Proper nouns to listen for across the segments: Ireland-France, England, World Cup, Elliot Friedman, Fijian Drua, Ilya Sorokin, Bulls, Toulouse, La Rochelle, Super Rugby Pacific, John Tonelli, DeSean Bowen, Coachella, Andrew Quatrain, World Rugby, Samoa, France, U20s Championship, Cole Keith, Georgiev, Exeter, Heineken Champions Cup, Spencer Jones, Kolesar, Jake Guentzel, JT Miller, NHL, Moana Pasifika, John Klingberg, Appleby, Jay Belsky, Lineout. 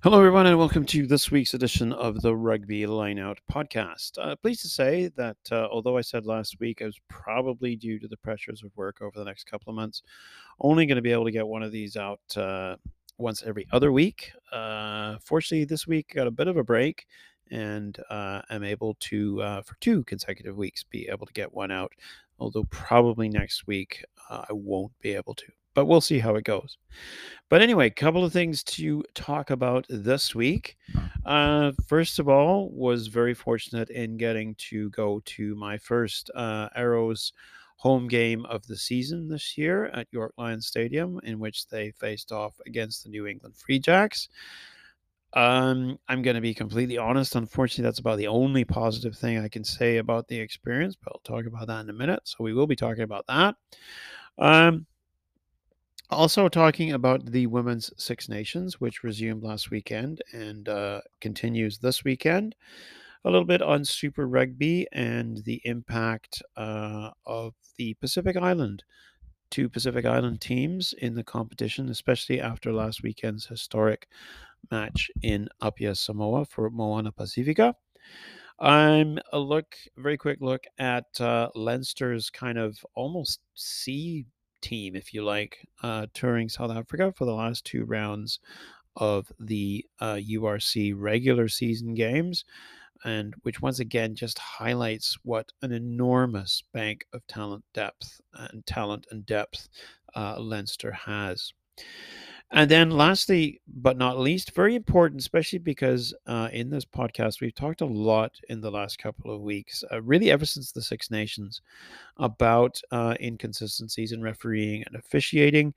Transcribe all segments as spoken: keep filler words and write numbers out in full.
Hello, everyone, and welcome to this week's edition of the Rugby Lineout podcast. Uh, pleased to say that uh, although I said last week I was probably due to the pressures of work over the next couple of months, only going to be able to get one of these out uh, once every other week. Uh, fortunately, this week got a bit of a break, and uh, I'm able to, uh, for two consecutive weeks, be able to get one out, although probably next week uh, I won't be able to. But we'll see how it goes. But anyway, a couple of things to talk about this week. Uh, first of all, was very fortunate in getting to go to my first uh, Arrows home game of the season this year at York Lions Stadium, in which they faced off against the New England Free Jacks. Um, I'm going to be completely honest. Unfortunately, that's about the only positive thing I can say about the experience, but I'll talk about that in a minute. So we will be talking about that. Um, Also talking about the Women's Six Nations, which resumed last weekend and uh, continues this weekend. A little bit on Super Rugby and the impact uh, of the Pacific Island. Two Pacific Island teams in the competition, especially after last weekend's historic match in Apia, Samoa for Moana Pasifika. I'm um, a look, a very quick look at uh, Leinster's kind of almost sea team, if you like, uh, touring South Africa for the last two rounds of the uh, U R C regular season games, and which once again just highlights what an enormous bank of talent depth and talent and depth uh, Leinster has. And then lastly, but not least, very important, especially because uh, in this podcast, we've talked a lot in the last couple of weeks, uh, really ever since the Six Nations, about uh, inconsistencies in refereeing and officiating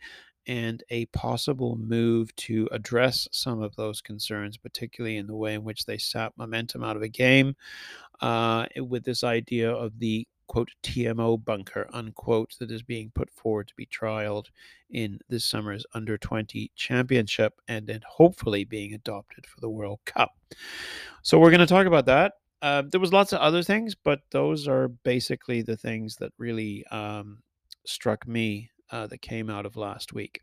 and a possible move to address some of those concerns, particularly in the way in which they sap momentum out of a game uh, with this idea of the quote, T M O bunker, unquote, that is being put forward to be trialed in this summer's under twenty championship and then hopefully being adopted for the World Cup. So we're going to talk about that. Uh, there was lots of other things, but those are basically the things that really um, struck me uh, that came out of last week.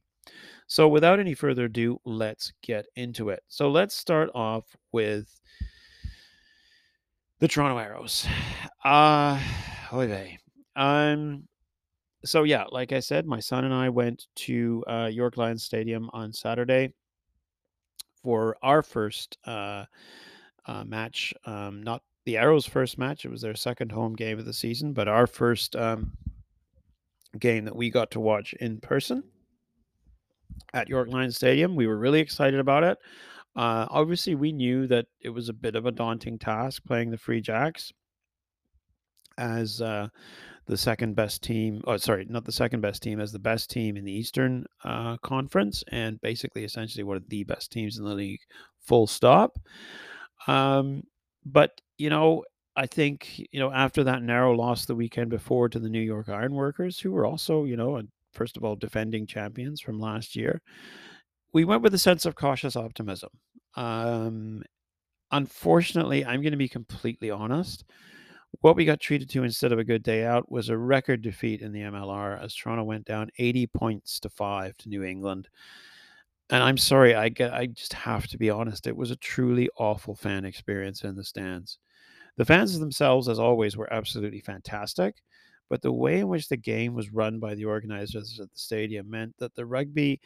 So without any further ado, let's get into it. So let's start off with the Toronto Arrows. Uh Um, so yeah, like I said, my son and I went to uh, York Lions Stadium on Saturday for our first uh, uh, match. Um, not the Arrows' first match; it was their second home game of the season, but our first um, game that we got to watch in person at York Lions Stadium. We were really excited about it. Uh, obviously, we knew that it was a bit of a daunting task playing the Free Jacks as uh, the second best team, oh, sorry, not the second best team, as the best team in the Eastern uh, Conference, and basically essentially one of the best teams in the league, full stop. Um, but, you know, I think, you know, after that narrow loss the weekend before to the New York Ironworkers, who were also, you know, first of all, defending champions from last year, we went with a sense of cautious optimism. Um, unfortunately, I'm going to be completely honest, what we got treated to instead of a good day out was a record defeat in the M L R as Toronto went down eighty points to five to New England. And I'm sorry, I get, I just have to be honest. It was a truly awful fan experience in the stands. The fans themselves, as always, were absolutely fantastic. But the way in which the game was run by the organizers at the stadium meant that the rugby,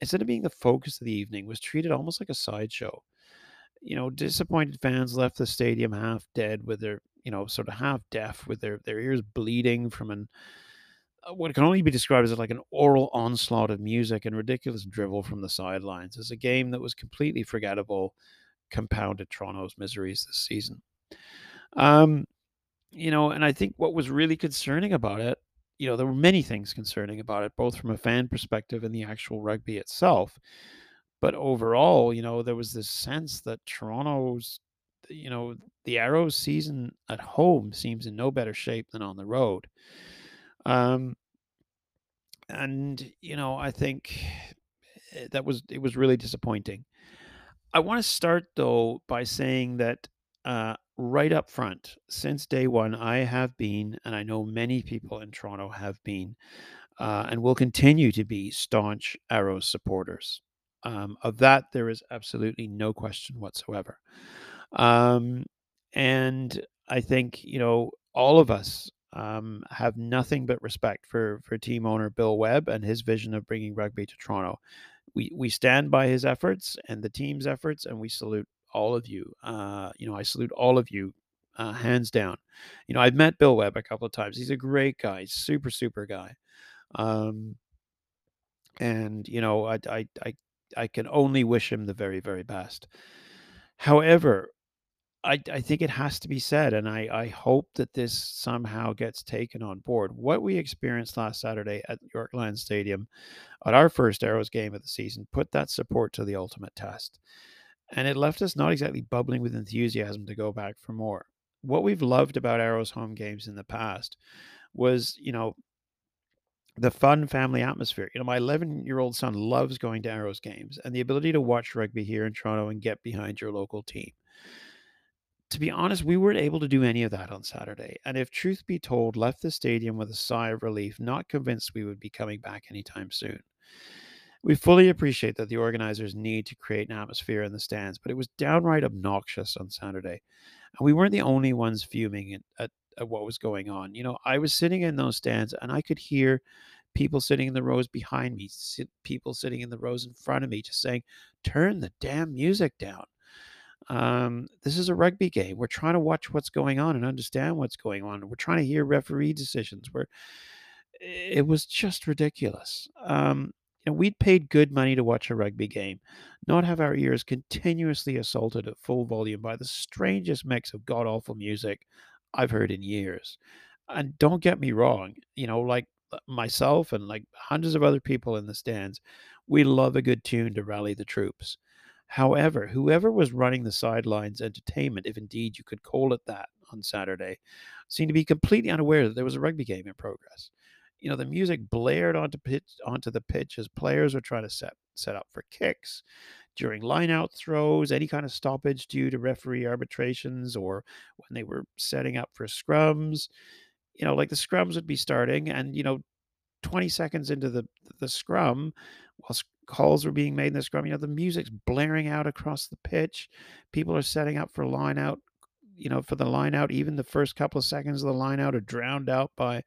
instead of being the focus of the evening, was treated almost like a sideshow. You know, disappointed fans left the stadium half dead with their, you know, sort of half deaf with their, their ears bleeding from an what can only be described as like an oral onslaught of music and ridiculous drivel from the sidelines as a game that was completely forgettable compounded Toronto's miseries this season. Um, you know, and I think what was really concerning about it, you know, there were many things concerning about it, both from a fan perspective and the actual rugby itself. But overall, you know, there was this sense that Toronto's, you know, the Arrows season at home seems in no better shape than on the road. Um, and, you know, I think that was, it was really disappointing. I want to start, though, by saying that uh, right up front, since day one, I have been, and I know many people in Toronto have been, uh, and will continue to be staunch Arrows supporters. Um, of that, there is absolutely no question whatsoever. Um, and I think, you know, all of us um, have nothing but respect for, for team owner Bill Webb and his vision of bringing rugby to Toronto. We, we stand by his efforts and the team's efforts, and we salute all of you. Uh, you know, I salute all of you, uh, hands down. You know, I've met Bill Webb a couple of times. He's a great guy, super, super guy. Um, and, you know, I, I, I, I can only wish him the very, very best. However, I, I think it has to be said, and I, I hope that this somehow gets taken on board. What we experienced last Saturday at York Lions Stadium at our first Arrows game of the season put that support to the ultimate test. And it left us not exactly bubbling with enthusiasm to go back for more. What we've loved about Arrows home games in the past was, you know, the fun family atmosphere. You know, my eleven-year-old son loves going to Arrows games, and the ability to watch rugby here in Toronto and get behind your local team. To be honest, we weren't able to do any of that on Saturday. And if truth be told, left the stadium with a sigh of relief, not convinced we would be coming back anytime soon. We fully appreciate that the organizers need to create an atmosphere in the stands, but it was downright obnoxious on Saturday. And we weren't the only ones fuming at, at, at what was going on. You know, I was sitting in those stands and I could hear people sitting in the rows behind me, sit, people sitting in the rows in front of me, just saying, turn the damn music down. Um, this is a rugby game. We're trying to watch what's going on and understand what's going on. We're trying to hear referee decisions. We're, it was just ridiculous. Um, you know, we'd paid good money to watch a rugby game, not have our ears continuously assaulted at full volume by the strangest mix of god-awful music I've heard in years. And don't get me wrong, you know, like myself and like hundreds of other people in the stands, we love a good tune to rally the troops. However, whoever was running the sidelines entertainment, if indeed you could call it that, on Saturday, seemed to be completely unaware that there was a rugby game in progress. You know, the music blared onto pitch, onto the pitch as players were trying to set, set up for kicks during lineout throws, any kind of stoppage due to referee arbitrations, or when they were setting up for scrums. You know, like the scrums would be starting, and, you know, twenty seconds into the, the scrum, while sc- calls were being made in the scrum, you know, the music's blaring out across the pitch. People are setting up for line out, you know, for the line out. Even the first couple of seconds of the line out are drowned out by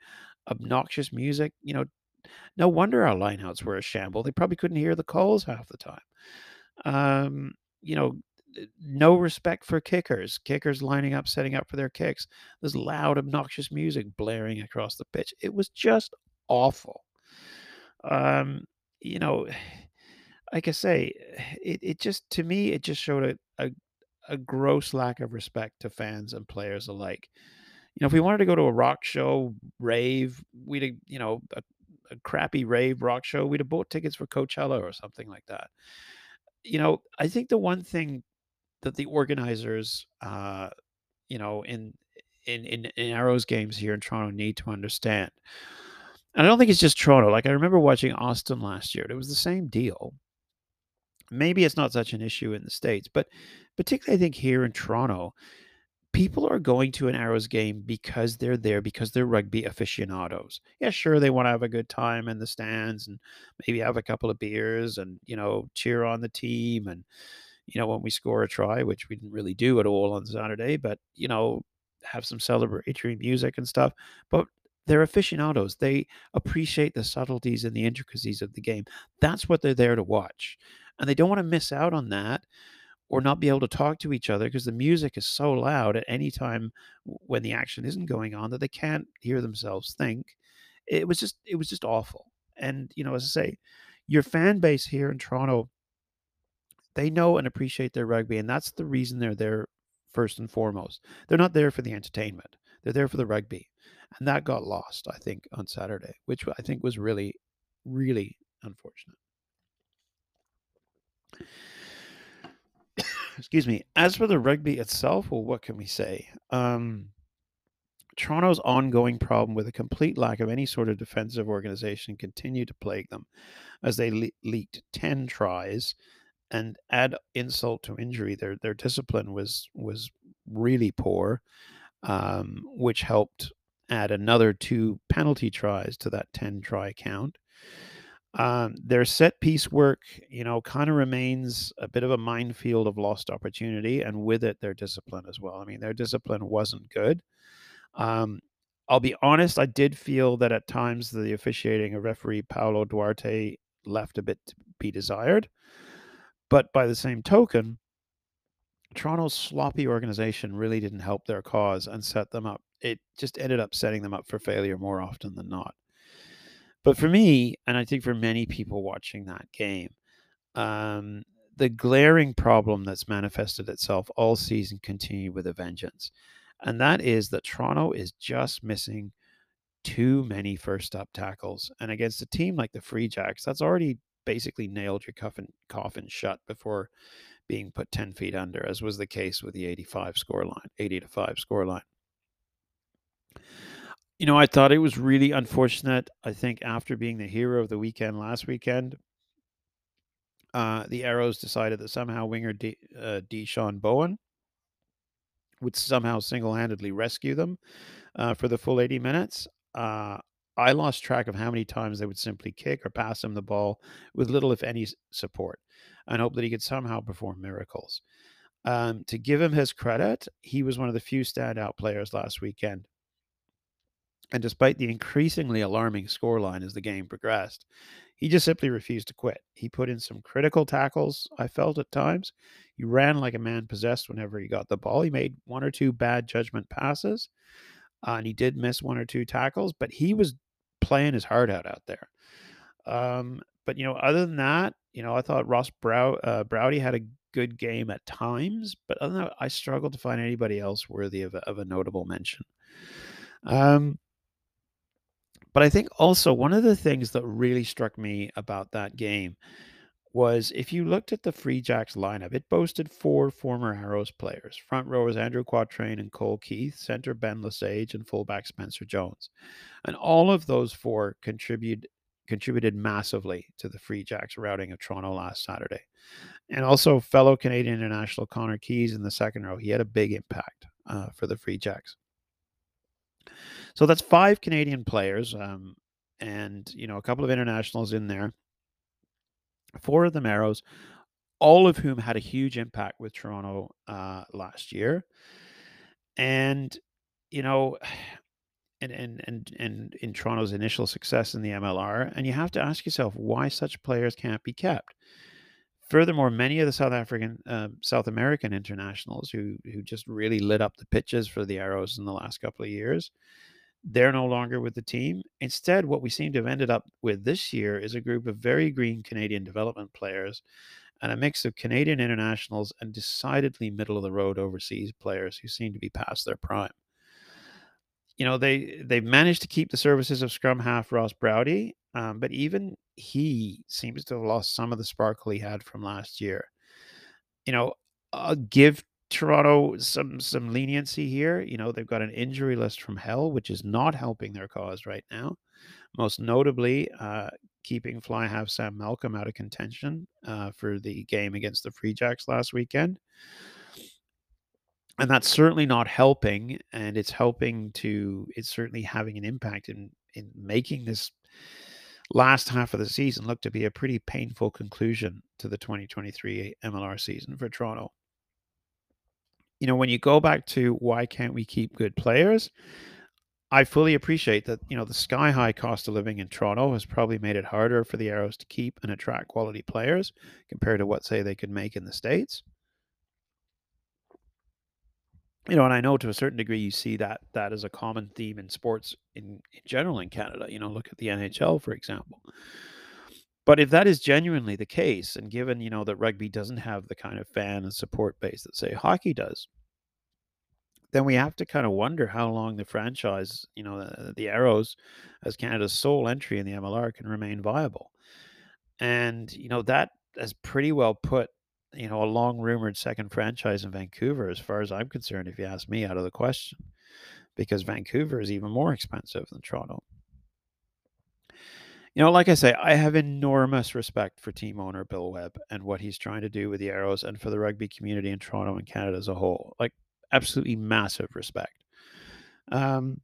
obnoxious music. You know, no wonder our line outs were a shamble. They probably couldn't hear the calls half the time. Um, you know, no respect for kickers, kickers lining up, setting up for their kicks. There's loud, obnoxious music blaring across the pitch. It was just awful. Um, you know, like I say, it, it just, to me, it just showed a, a a gross lack of respect to fans and players alike. You know, if we wanted to go to a rock show, rave, we'd, you know, a, a crappy rave rock show, we'd have bought tickets for Coachella or something like that. You know, I think the one thing that the organizers, uh, you know, in, in, in, in Arrows games here in Toronto need to understand, and I don't think it's just Toronto. Like, I remember watching Austin last year. It was the same deal. Maybe it's not such an issue in the States, but particularly I think here in Toronto, people are going to an Arrows game because they're there, because they're rugby aficionados. Yeah, sure, they want to have a good time in the stands and maybe have a couple of beers and, you know, cheer on the team. And, you know, when we score a try, which we didn't really do at all on Saturday, but, you know, have some celebratory music and stuff. But they're aficionados. They appreciate the subtleties and the intricacies of the game. That's what they're there to watch. And they don't want to miss out on that or not be able to talk to each other because the music is so loud at any time when the action isn't going on that they can't hear themselves think. It was just, it was just awful. And, you know, as I say, your fan base here in Toronto, they know and appreciate their rugby. And that's the reason they're there first and foremost. They're not there for the entertainment. They're there for the rugby. And that got lost, I think, on Saturday, which I think was really, really unfortunate. Excuse me. As for the rugby itself, well, what can we say? Um, Toronto's ongoing problem with a complete lack of any sort of defensive organization continued to plague them as they le- leaked ten tries and add insult to injury. Their their discipline was, was really poor, um, which helped add another two penalty tries to that ten try count. Um, their set piece work, you know, kind of remains a bit of a minefield of lost opportunity, and with it, their discipline as well. I mean, their discipline wasn't good. Um, I'll be honest, I did feel that at times the officiating of referee Paolo Duarte left a bit to be desired. But by the same token, Toronto's sloppy organization really didn't help their cause and set them up. It just ended up setting them up for failure more often than not. But for me, and I think for many people watching that game, um, the glaring problem that's manifested itself all season continued with a vengeance. And that is that Toronto is just missing too many first-up tackles. And against a team like the Free Jacks, that's already basically nailed your coffin, coffin shut before being put ten feet under, as was the case with the eighty-five scoreline, eighty to five scoreline. You know, I thought it was really unfortunate. I think after being the hero of the weekend last weekend, uh, the Arrows decided that somehow winger D, uh, DeSean Bowen would somehow single-handedly rescue them uh, for the full eighty minutes. Uh, I lost track of how many times they would simply kick or pass him the ball with little, if any, support, and hope that he could somehow perform miracles. Um, to give him his credit, he was one of the few standout players last weekend. And despite the increasingly alarming scoreline as the game progressed, he just simply refused to quit. He put in some critical tackles, I felt at times. He ran like a man possessed whenever he got the ball. He made one or two bad judgment passes, uh, and he did miss one or two tackles, but he was playing his heart out out there. Um, but, you know, other than that, you know, I thought Ross Brow- uh, Browdy had a good game at times, but other than that, I struggled to find anybody else worthy of a, of a notable mention. Um, But I think also one of the things that really struck me about that game was if you looked at the Free Jacks lineup, it boasted four former Arrows players. Front rowers Andrew Quatrain and Cole Keith, center Ben Lesage, and fullback Spencer Jones. And all of those four contribute, contributed massively to the Free Jacks' routing of Toronto last Saturday. And also fellow Canadian international Connor Keys in the second row. He had a big impact uh, for the Free Jacks. So that's five Canadian players um, and, you know, a couple of internationals in there, four of them Arrows, all of whom had a huge impact with Toronto uh, last year. And, you know, and, and, and, and in Toronto's initial success in the M L R, and you have to ask yourself why such players can't be kept. Furthermore, many of the South African, uh, South American internationals who who just really lit up the pitches for the Arrows in the last couple of years, they're no longer with the team. Instead, what we seem to have ended up with this year is a group of very green Canadian development players and a mix of Canadian internationals and decidedly middle-of-the-road overseas players who seem to be past their prime. You know, they, they've managed to keep the services of scrum half Ross Browdy, um, but even he seems to have lost some of the sparkle he had from last year. You know, uh, give Toronto some some leniency here. You know, they've got an injury list from hell, which is not helping their cause right now. Most notably, uh, keeping fly half Sam Malcolm out of contention uh, for the game against the Free Jacks last weekend. And that's certainly not helping, and it's helping to, it's certainly having an impact in in making this last half of the season looked to be a pretty painful conclusion to the twenty twenty-three M L R season for Toronto. You know, when you go back to why can't we keep good players, I fully appreciate that, you know, the sky-high cost of living in Toronto has probably made it harder for the Arrows to keep and attract quality players compared to what, say, they could make in the States. You know, and I know to a certain degree you see that that is a common theme in sports in, in general in Canada. You know, look at the N H L, for example. But if that is genuinely the case, and given, you know, that rugby doesn't have the kind of fan and support base that, say, hockey does, then we have to kind of wonder how long the franchise, you know, the, the Arrows as Canada's sole entry in the M L R can remain viable. And, you know, that is pretty well put, you know, a long rumored second franchise in Vancouver, as far as I'm concerned, if you ask me, out of the question, because Vancouver is even more expensive than Toronto. You know, like I say, I have enormous respect for team owner Bill Webb and what he's trying to do with the Arrows and for the rugby community in Toronto and Canada as a whole, like absolutely massive respect. Um,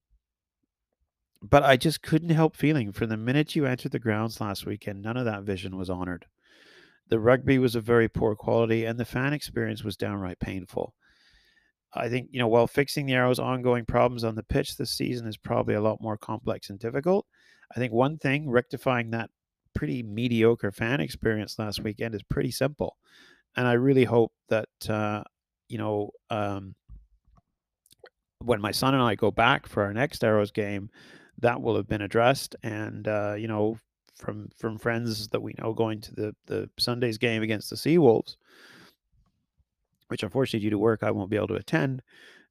But I just couldn't help feeling from the minute you entered the grounds last weekend, none of that vision was honored. The rugby was of very poor quality and the fan experience was downright painful. I think, you know, while fixing the Arrows' ongoing problems on the pitch this season is probably a lot more complex and difficult, I think one thing, rectifying that pretty mediocre fan experience last weekend is pretty simple. And I really hope that, uh, you know, um, when my son and I go back for our next Arrows game, that will have been addressed. And, uh, you know, from from friends that we know going to the, the Sunday's game against the Seawolves, which unfortunately due to work I won't be able to attend,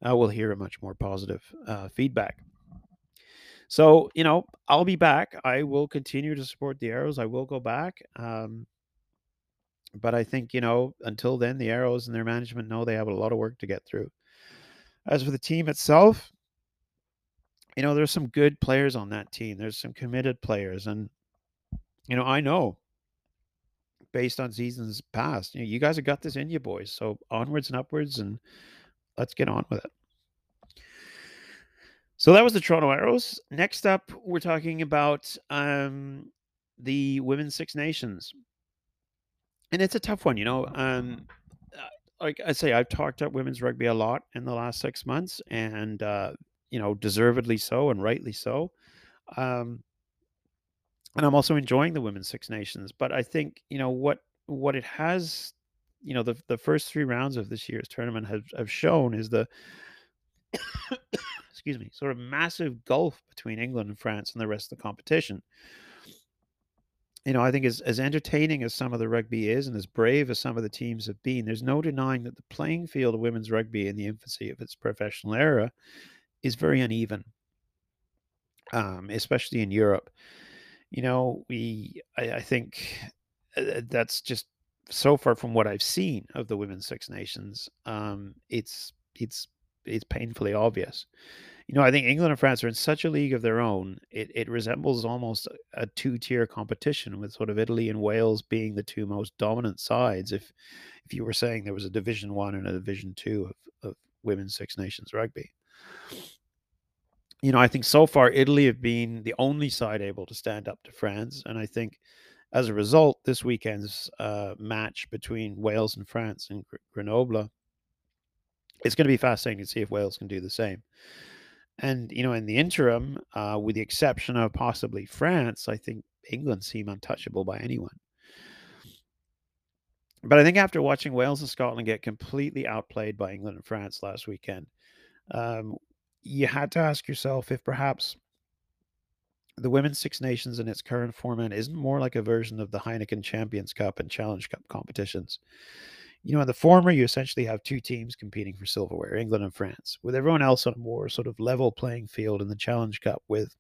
uh, we'll hear a much more positive uh, feedback. So, you know, I'll be back. I will continue to support the Arrows. I will go back. Um, but I think, you know, until then, the Arrows and their management know they have a lot of work to get through. As for the team itself, you know, there's some good players on that team. There's some committed players. And you know, I know based on seasons past, you know, you guys have got this in you, boys. So onwards and upwards, and let's get on with it. So that was the Toronto Arrows. Next up, we're talking about um, the Women's Six Nations. And it's a tough one, you know. Um, like I say, I've talked up women's rugby a lot in the last six months and, uh, you know, deservedly so and rightly so. Um And I'm also enjoying the Women's Six Nations. But I think, you know, what what it has, you know, the, the first three rounds of this year's tournament have, have shown is the, excuse me, sort of massive gulf between England and France and the rest of the competition. You know, I think as, as entertaining as some of the rugby is and as brave as some of the teams have been, there's no denying that the playing field of women's rugby in the infancy of its professional era is very uneven, um, especially in Europe. You know, we, I, I think that's just so far from what I've seen of the Women's Six Nations. Um, it's, it's, it's painfully obvious. You know, I think England and France are in such a league of their own. It, it resembles almost a two tier competition with sort of Italy and Wales being the two most dominant sides. If, if you were saying there was a division one and a division two of, of Women's Six Nations rugby. You know, I think so far Italy have been the only side able to stand up to France. And I think as a result, this weekend's uh, match between Wales and France in Gre- Grenoble, it's going to be fascinating to see if Wales can do the same. And, you know, in the interim, uh, with the exception of possibly France, I think England seem untouchable by anyone. But I think after watching Wales and Scotland get completely outplayed by England and France last weekend, um, you had to ask yourself if perhaps the Women's Six Nations in its current format isn't more like a version of the Heineken Champions Cup and Challenge Cup competitions. You know, in the former, you essentially have two teams competing for silverware, England and France, with everyone else on a more sort of level playing field in the Challenge Cup, with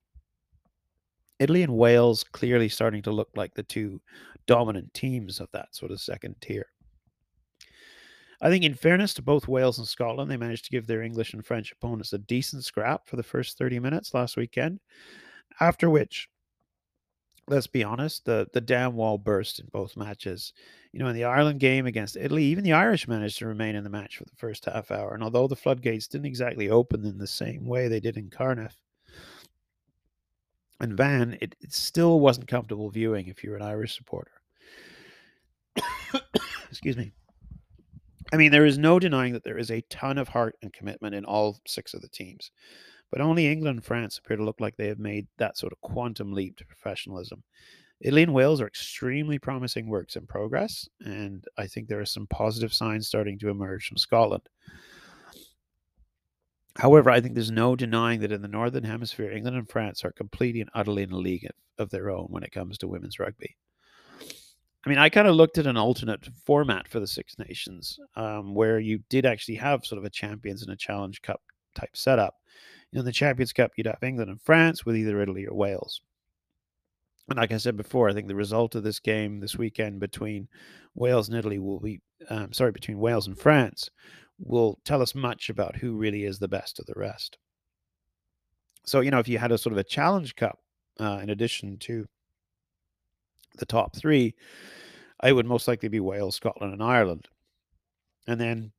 Italy and Wales clearly starting to look like the two dominant teams of that sort of second tier. I think in fairness to both Wales and Scotland, they managed to give their English and French opponents a decent scrap for the first thirty minutes last weekend, after which, let's be honest, the, the damn wall burst in both matches. You know, in the Ireland game against Italy, even the Irish managed to remain in the match for the first half hour. And although the floodgates didn't exactly open in the same way they did in Cardiff and Van, it, it still wasn't comfortable viewing if you're an Irish supporter. Excuse me. I mean, there is no denying that there is a ton of heart and commitment in all six of the teams, but only England and France appear to look like they have made that sort of quantum leap to professionalism. Italy and Wales are extremely promising works in progress, and I think there are some positive signs starting to emerge from Scotland. However, I think there's no denying that in the Northern Hemisphere, England and France are completely and utterly in a league of their own when it comes to women's rugby. I mean, I kind of looked at an alternate format for the Six Nations um, where you did actually have sort of a Champions and a Challenge Cup type setup. You know, in the Champions Cup, you'd have England and France with either Italy or Wales. And like I said before, I think the result of this game this weekend between Wales and Italy will be, um, sorry, between Wales and France will tell us much about who really is the best of the rest. So, you know, if you had a sort of a Challenge Cup uh, in addition to the top three, it would most likely be Wales, Scotland, and Ireland. And then,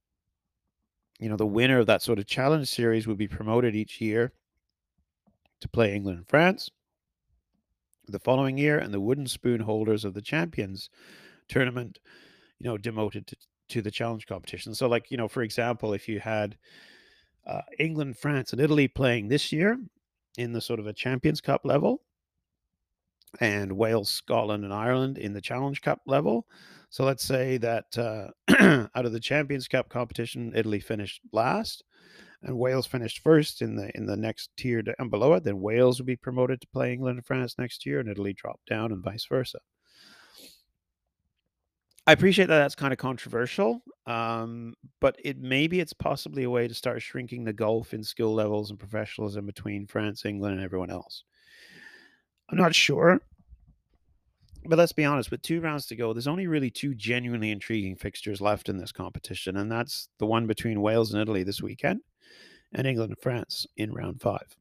you know, the winner of that sort of challenge series would be promoted each year to play England and France the following year, and the wooden spoon holders of the Champions Tournament, you know, demoted to, to the Challenge competition. So, like, you know, for example, if you had uh, England, France, and Italy playing this year in the sort of a Champions Cup level, and Wales, Scotland, and Ireland in the Challenge Cup level. So let's say that uh, out of the Champions Cup competition, Italy finished last, and Wales finished first in the in the next tier down below it. Then Wales would be promoted to play England and France next year, and Italy dropped down, and vice versa. I appreciate that that's kind of controversial, um, but it maybe it's possibly a way to start shrinking the gulf in skill levels and professionalism between France, England, and everyone else. I'm not sure, but let's be honest, with two rounds to go, there's only really two genuinely intriguing fixtures left in this competition, and that's the one between Wales and Italy this weekend and England and France in round five.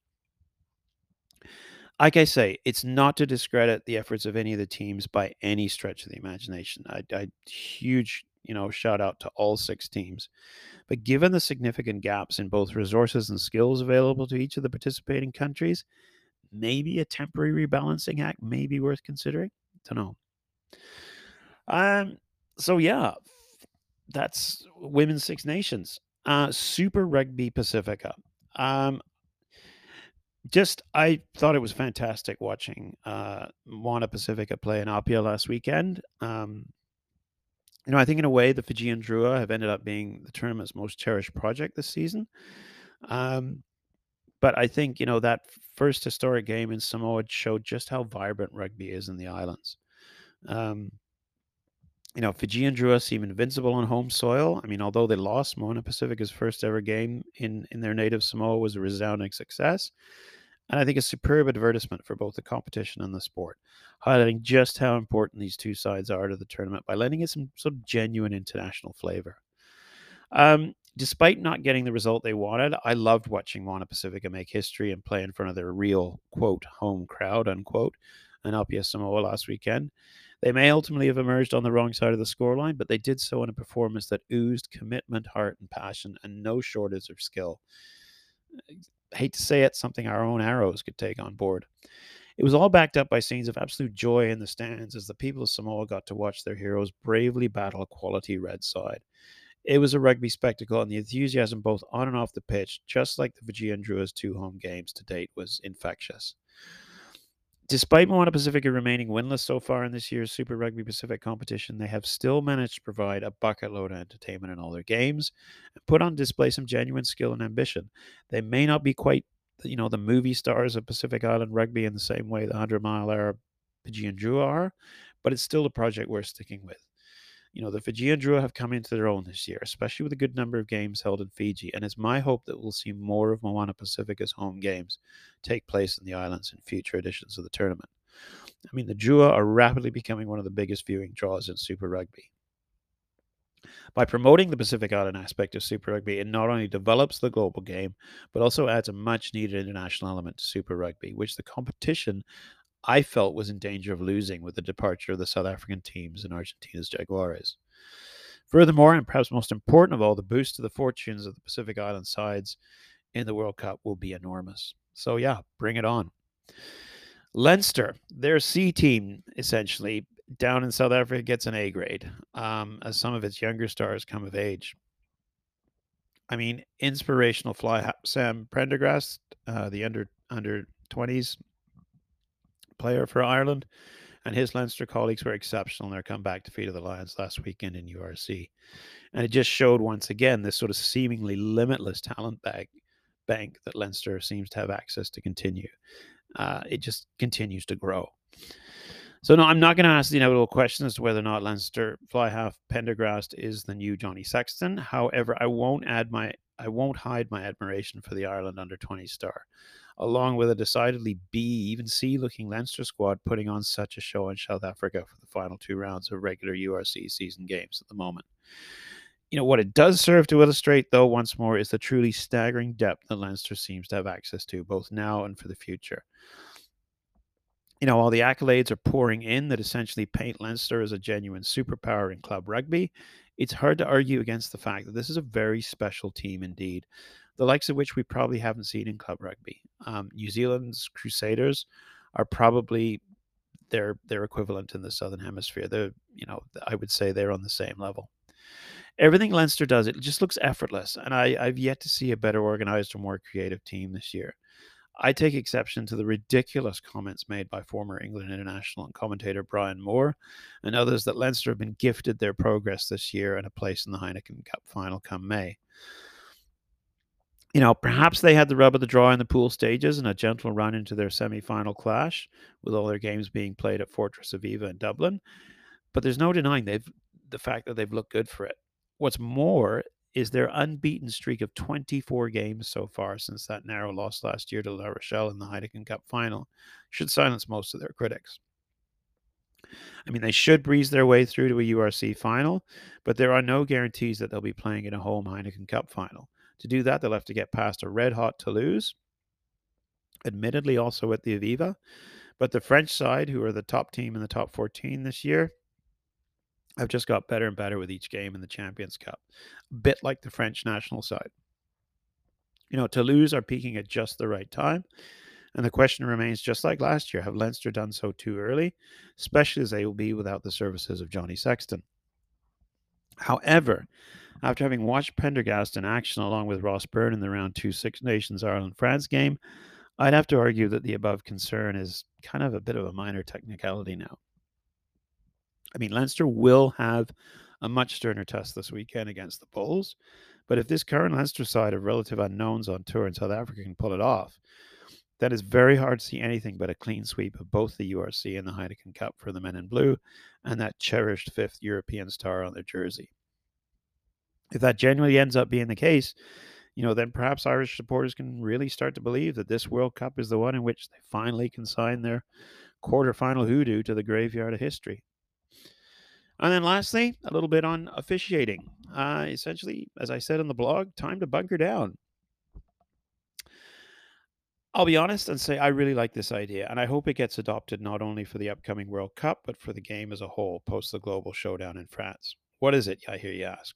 Like I say, it's not to discredit the efforts of any of the teams by any stretch of the imagination. I, I huge, you know, shout out to all six teams. But given the significant gaps in both resources and skills available to each of the participating countries, maybe a temporary rebalancing act may be worth considering. I don't know. Um, so, yeah, that's Women's Six Nations. Uh, Super Rugby Pasifika. Um, just, I thought it was fantastic watching uh, Moana Pasifika play in Apia last weekend. Um, you know, I think in a way the Fijian Drua have ended up being the tournament's most cherished project this season. Um But I think, you know, that first historic game in Samoa showed just how vibrant rugby is in the islands. Um, you know, Fijian Drua seem invincible on home soil. I mean, although they lost, Moana Pasifika's first ever game in, in their native Samoa was a resounding success. And I think a superb advertisement for both the competition and the sport, highlighting just how important these two sides are to the tournament by lending it some sort of genuine international flavor. Um, Despite not getting the result they wanted, I loved watching Moana Pasifika make history and play in front of their real, quote, home crowd, unquote, in Apia, Samoa last weekend. They may ultimately have emerged on the wrong side of the scoreline, but they did so in a performance that oozed commitment, heart, and passion, and no shortage of skill. I hate to say it, something our own Arrows could take on board. It was all backed up by scenes of absolute joy in the stands as the people of Samoa got to watch their heroes bravely battle a quality red side. It was a rugby spectacle, and the enthusiasm both on and off the pitch, just like the Fijian Drua's two home games to date, was infectious. Despite Moana Pasifika remaining winless so far in this year's Super Rugby Pacific competition, they have still managed to provide a bucket load of entertainment in all their games and put on display some genuine skill and ambition. They may not be quite, you know, the movie stars of Pacific Island rugby in the same way the hundred-mile-hour Fijian Drua are, but it's still a project worth sticking with. You know, the Fijian Drua have come into their own this year, especially with a good number of games held in Fiji, and it's my hope that we'll see more of Moana Pasifika's home games take place in the islands in future editions of the tournament. I mean, the Drua are rapidly becoming one of the biggest viewing draws in Super Rugby. By promoting the Pacific Island aspect of Super Rugby, it not only develops the global game, but also adds a much-needed international element to Super Rugby, which the competition I felt was in danger of losing with the departure of the South African teams and Argentina's Jaguares. Furthermore, and perhaps most important of all, the boost to the fortunes of the Pacific Island sides in the World Cup will be enormous. So yeah, bring it on. Leinster, their C team, essentially, down in South Africa gets an A grade, um, as some of its younger stars come of age. I mean, inspirational fly Sam Prendergast, uh, the under under twenties, player for Ireland, and his Leinster colleagues were exceptional in their comeback defeat of the Lions last weekend in U R C. And it just showed once again this sort of seemingly limitless talent bag, bank that Leinster seems to have access to continue. Uh, it just continues to grow. So no, I'm not going to ask the inevitable question as to whether or not Leinster fly half Pendergrast is the new Johnny Sexton. However, I won't add my I won't hide my admiration for the Ireland under twenty star, along with a decidedly B, even C-looking Leinster squad putting on such a show in South Africa for the final two rounds of regular U R C season games at the moment. You know, what it does serve to illustrate, though, once more, is the truly staggering depth that Leinster seems to have access to, both now and for the future. You know, while the accolades are pouring in that essentially paint Leinster as a genuine superpower in club rugby, it's hard to argue against the fact that this is a very special team indeed, the likes of which we probably haven't seen in club rugby. Um, New Zealand's Crusaders are probably their their equivalent in the Southern Hemisphere. They're, you know, I would say they're on the same level. Everything Leinster does, it just looks effortless, and I, I've yet to see a better organized or more creative team this year. I take exception to the ridiculous comments made by former England international and commentator Brian Moore and others that Leinster have been gifted their progress this year and a place in the Heineken Cup final come May. You know, perhaps they had the rub of the draw in the pool stages and a gentle run into their semi-final clash, with all their games being played at Fortress Aviva in Dublin. But there's no denying they've the fact that they've looked good for it. What's more is their unbeaten streak of twenty-four games so far since that narrow loss last year to La Rochelle in the Heineken Cup final should silence most of their critics. I mean, they should breeze their way through to a U R C final, but there are no guarantees that they'll be playing in a home Heineken Cup final. To do that, they'll have to get past a red-hot Toulouse, admittedly also at the Aviva. But the French side, who are the top team in the top fourteen this year, have just got better and better with each game in the Champions Cup, a bit like the French national side. You know, Toulouse are peaking at just the right time, and the question remains, just like last year, have Leinster done so too early, especially as they will be without the services of Johnny Sexton? However, after having watched Prendergast in action along with Ross Browdy in the round two Six Nations Ireland-France game, I'd have to argue that the above concern is kind of a bit of a minor technicality now. I mean, Leinster will have a much sterner test this weekend against the Bulls, but if this current Leinster side of relative unknowns on tour in South Africa can pull it off, then it's very hard to see anything but a clean sweep of both the U R C and the Heineken Cup for the men in blue and that cherished fifth European star on their jersey. If that genuinely ends up being the case, you know, then perhaps Irish supporters can really start to believe that this World Cup is the one in which they finally consign their quarterfinal hoodoo to the graveyard of history. And then lastly, a little bit on officiating. Uh, essentially, as I said on the blog, time to bunker down. I'll be honest and say I really like this idea, and I hope it gets adopted not only for the upcoming World Cup, but for the game as a whole, post the global showdown in France. What is it, I hear you ask?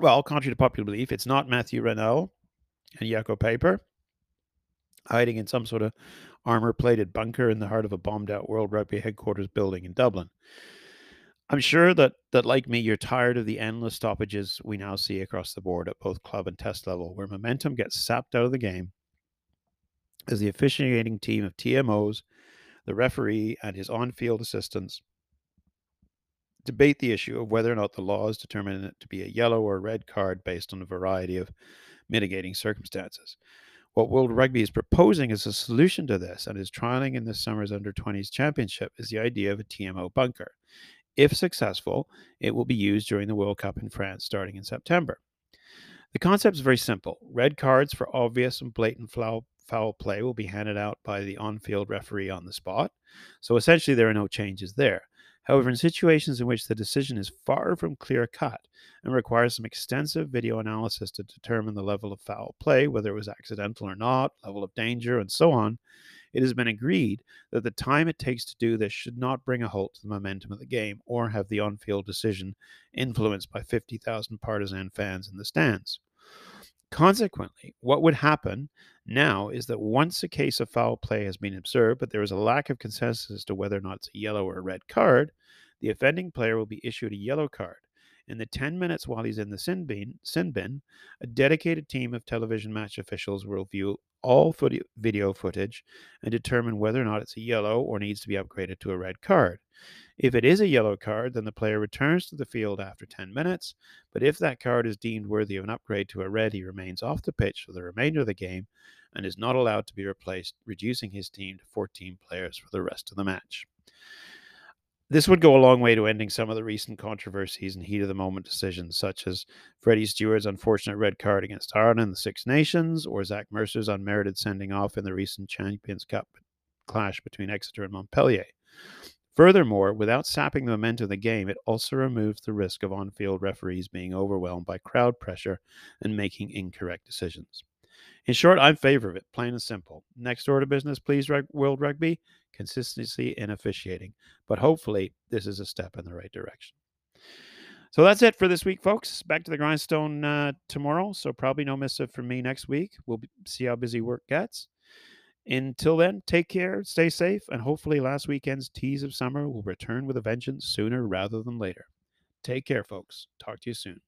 Well, contrary to popular belief, it's not Mathieu Renaud and Jaco Pieper hiding in some sort of armor-plated bunker in the heart of a bombed-out World Rugby headquarters building in Dublin. I'm sure that, that, like me, you're tired of the endless stoppages we now see across the board at both club and test level, where momentum gets sapped out of the game as the officiating team of T M Os, the referee, and his on-field assistants debate the issue of whether or not the laws determine it to be a yellow or red card based on a variety of mitigating circumstances. What World Rugby is proposing as a solution to this and is trialing in this summer's under twenties championship is the idea of a T M O bunker. If successful, it will be used during the World Cup in France starting in September. The concept is very simple. Red cards for obvious and blatant foul, foul play will be handed out by the on-field referee on the spot, so essentially there are no changes there. However, in situations in which the decision is far from clear-cut and requires some extensive video analysis to determine the level of foul play, whether it was accidental or not, level of danger, and so on, it has been agreed that the time it takes to do this should not bring a halt to the momentum of the game or have the on-field decision influenced by fifty thousand partisan fans in the stands. Consequently, what would happen now is that once a case of foul play has been observed, but there is a lack of consensus as to whether or not it's a yellow or a red card, the offending player will be issued a yellow card. In the ten minutes while he's in the sin bin, sin bin, a dedicated team of television match officials will view all foot- video footage and determine whether or not it's a yellow or needs to be upgraded to a red card. If it is a yellow card, then the player returns to the field after ten minutes, but if that card is deemed worthy of an upgrade to a red, he remains off the pitch for the remainder of the game and is not allowed to be replaced, reducing his team to fourteen players for the rest of the match. This would go a long way to ending some of the recent controversies and heat-of-the-moment decisions, such as Freddie Stewart's unfortunate red card against Ireland in the Six Nations, or Zach Mercer's unmerited sending off in the recent Champions Cup clash between Exeter and Montpellier. Furthermore, without sapping the momentum of the game, it also removes the risk of on-field referees being overwhelmed by crowd pressure and making incorrect decisions. In short, I'm in favor of it, plain and simple. Next order of business, please, World Rugby, consistency in officiating. But hopefully, this is a step in the right direction. So that's it for this week, folks. Back to the grindstone uh, tomorrow. So probably no miss it from me next week. We'll be, see how busy work gets. Until then, take care, stay safe, and hopefully last weekend's tease of summer will return with a vengeance sooner rather than later. Take care, folks. Talk to you soon.